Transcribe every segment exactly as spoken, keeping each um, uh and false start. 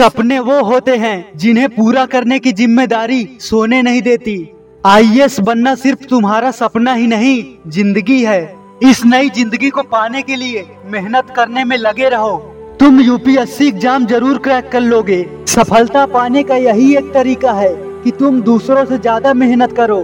सपने वो होते हैं जिन्हें पूरा करने की जिम्मेदारी सोने नहीं देती। आई ए एस बनना सिर्फ तुम्हारा सपना ही नहीं, जिंदगी है। इस नई जिंदगी को पाने के लिए मेहनत करने में लगे रहो। तुम U P S C exam जरूर क्रैक कर लोगे। सफलता पाने का यही एक तरीका है कि तुम दूसरों से ज्यादा मेहनत करो,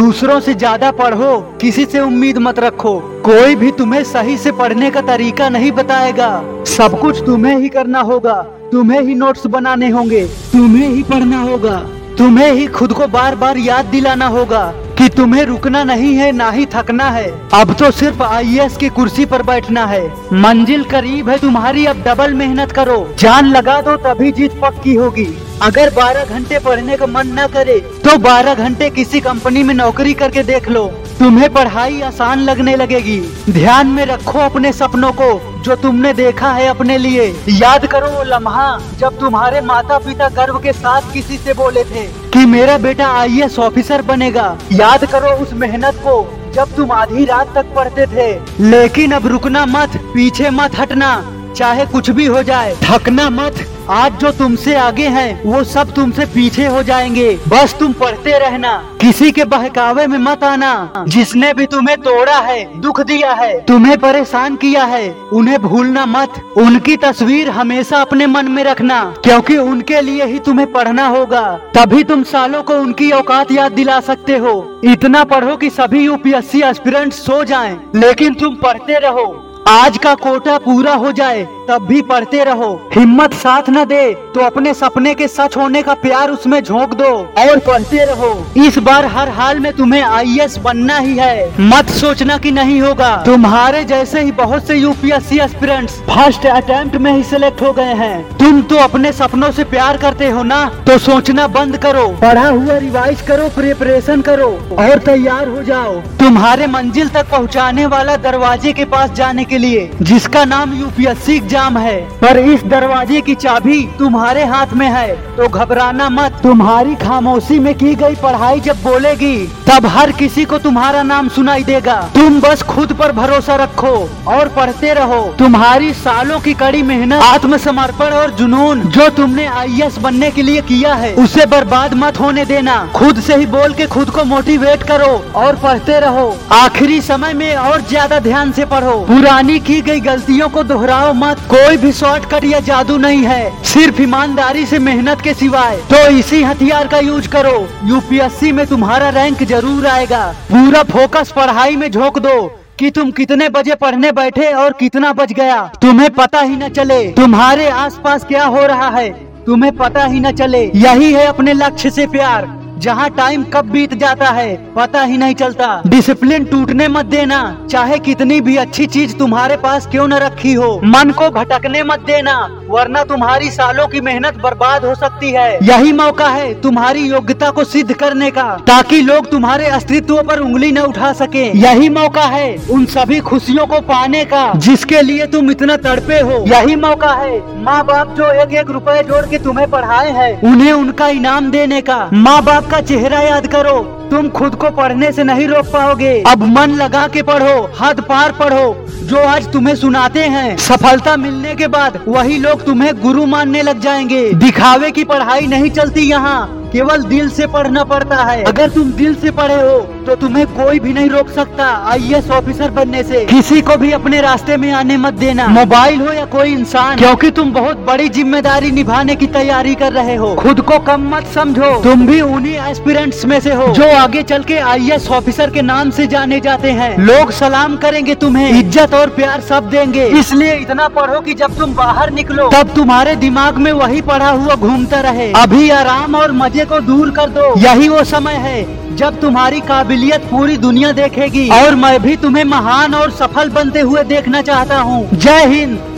दूसरों से ज्यादा पढ़ो, किसी से उम्मीद मत रखो। कोई भी तुम्हें सही से पढ़ने का तरीका नहीं बताएगा। सब कुछ तुम्हें ही करना होगा, तुम्हें ही नोट्स बनाने होंगे, तुम्हें ही पढ़ना होगा, तुम्हें ही खुद को बार बार याद दिलाना होगा कि तुम्हें रुकना नहीं है, ना ही थकना है। अब तो सिर्फ आई ए एस की कुर्सी पर बैठना है। मंजिल करीब है तुम्हारी, अब डबल मेहनत करो, जान लगा दो, तभी जीत पक्की होगी। अगर बारह घंटे पढ़ने का मन न करे तो बारह घंटे किसी कंपनी में नौकरी करके देख लो, तुम्हें पढ़ाई आसान लगने लगेगी। ध्यान में रखो अपने सपनों को जो तुमने देखा है अपने लिए। याद करो वो लम्हा जब तुम्हारे माता पिता गर्व के साथ किसी से बोले थे कि मेरा बेटा आई ए एस ऑफिसर बनेगा। याद करो उस मेहनत को जब तुम आधी रात तक पढ़ते थे। लेकिन अब रुकना मत, पीछे मत हटना, चाहे कुछ भी हो जाए। थकना मत, आज जो तुमसे आगे हैं वो सब तुमसे पीछे हो जाएंगे। बस तुम पढ़ते रहना, किसी के बहकावे में मत आना। जिसने भी तुम्हें तोड़ा है, दुख दिया है, तुम्हें परेशान किया है, उन्हें भूलना मत। उनकी तस्वीर हमेशा अपने मन में रखना, क्योंकि उनके लिए ही तुम्हें पढ़ना होगा। तभी तुम सालों को उनकी औकात याद दिला सकते हो। इतना पढ़ो कि सभी U P S C aspirant सो जाएं, लेकिन तुम पढ़ते रहो। आज का कोटा पूरा हो जाए तब भी पढ़ते रहो। हिम्मत साथ न दे तो अपने सपने के सच होने का प्यार उसमें झोंक दो और पढ़ते रहो। इस बार हर हाल में तुम्हें आई ए एस बनना ही है। मत सोचना कि नहीं होगा। तुम्हारे जैसे ही बहुत से U P S C aspirants first attempt में ही सिलेक्ट हो गए हैं। तुम तो अपने सपनों से प्यार करते हो ना, तो सोचना बंद करो, पढ़ा हुआ रिवाइज करो, प्रिपरेशन करो और तैयार हो जाओ तुम्हारे मंजिल तक पहुँचाने वाला दरवाजे के पास जाने के लिए, जिसका नाम यू पी एस सी जाम है। पर इस दरवाजे की चाबी तुम्हारे हाथ में है, तो घबराना मत। तुम्हारी खामोशी में की गई पढ़ाई जब बोलेगी, तब हर किसी को तुम्हारा नाम सुनाई देगा। तुम बस खुद पर भरोसा रखो और पढ़ते रहो। तुम्हारी सालों की कड़ी मेहनत, आत्मसमर्पण और जुनून जो तुमने आई ए एस बनने के लिए किया है, उसे बर्बाद मत होने देना। खुद से ही बोल के खुद को मोटिवेट करो और पढ़ते रहो। आखिरी समय में और ज्यादा ध्यान से पढ़ो। पुरानी की गई गलतियों को दोहराओ मत। कोई भी शॉर्टकट या जादू नहीं है, सिर्फ ईमानदारी से मेहनत के सिवाय। तो इसी हथियार का यूज करो, यू पी एस सी में तुम्हारा रैंक जरूर आएगा। पूरा फोकस पढ़ाई में झोंक दो कि तुम कितने बजे पढ़ने बैठे और कितना बज गया, तुम्हें पता ही न चले। तुम्हारे आसपास क्या हो रहा है, तुम्हें पता ही न चले। यही है अपने लक्ष्य से प्यार, जहाँ टाइम कब बीत जाता है पता ही नहीं चलता। डिसिप्लिन टूटने मत देना, चाहे कितनी भी अच्छी चीज तुम्हारे पास क्यों न रखी हो। मन को भटकने मत देना, वरना तुम्हारी सालों की मेहनत बर्बाद हो सकती है। यही मौका है तुम्हारी योग्यता को सिद्ध करने का, ताकि लोग तुम्हारे अस्तित्व पर उंगली न उठा सके। यही मौका है उन सभी खुशियों को पाने का जिसके लिए तुम इतना तड़पे हो। यही मौका है माँ बाप जो एक एक रुपए जोड़ के तुम्हें पढ़ाए हैं, उन्हें उनका इनाम देने का। माँ बाप का चेहरा याद करो, तुम खुद को पढ़ने से नहीं रोक पाओगे। अब मन लगा के पढ़ो, हद पार पढ़ो। जो आज तुम्हें सुनाते हैं, सफलता मिलने के बाद वही लोग तुम्हें गुरु मानने लग जाएंगे। दिखावे की पढ़ाई नहीं चलती यहाँ, केवल दिल से पढ़ना पड़ता है। अगर तुम दिल से पढ़े हो तो तुम्हें कोई भी नहीं रोक सकता आई ए एस ऑफिसर बनने से। किसी को भी अपने रास्ते में आने मत देना, मोबाइल हो या कोई इंसान, क्योंकि तुम बहुत बड़ी जिम्मेदारी निभाने की तैयारी कर रहे हो। खुद को कम मत समझो, तुम भी उन्हीं एस्पिरेंट्स में से हो जो आगे चल के आई ए एस ऑफिसर के नाम से जाने जाते हैं। लोग सलाम करेंगे, तुम्हें इज्जत और प्यार सब देंगे। इसलिए इतना पढ़ो कि जब तुम बाहर निकलो तब तुम्हारे दिमाग में वही पढ़ा हुआ घूमता रहे। अभी आराम और मजे को दूर कर दो। यही वो समय है जब तुम्हारी काबिलियत पूरी दुनिया देखेगी, और मैं भी तुम्हें महान और सफल बनते हुए देखना चाहता हूँ। जय हिंद।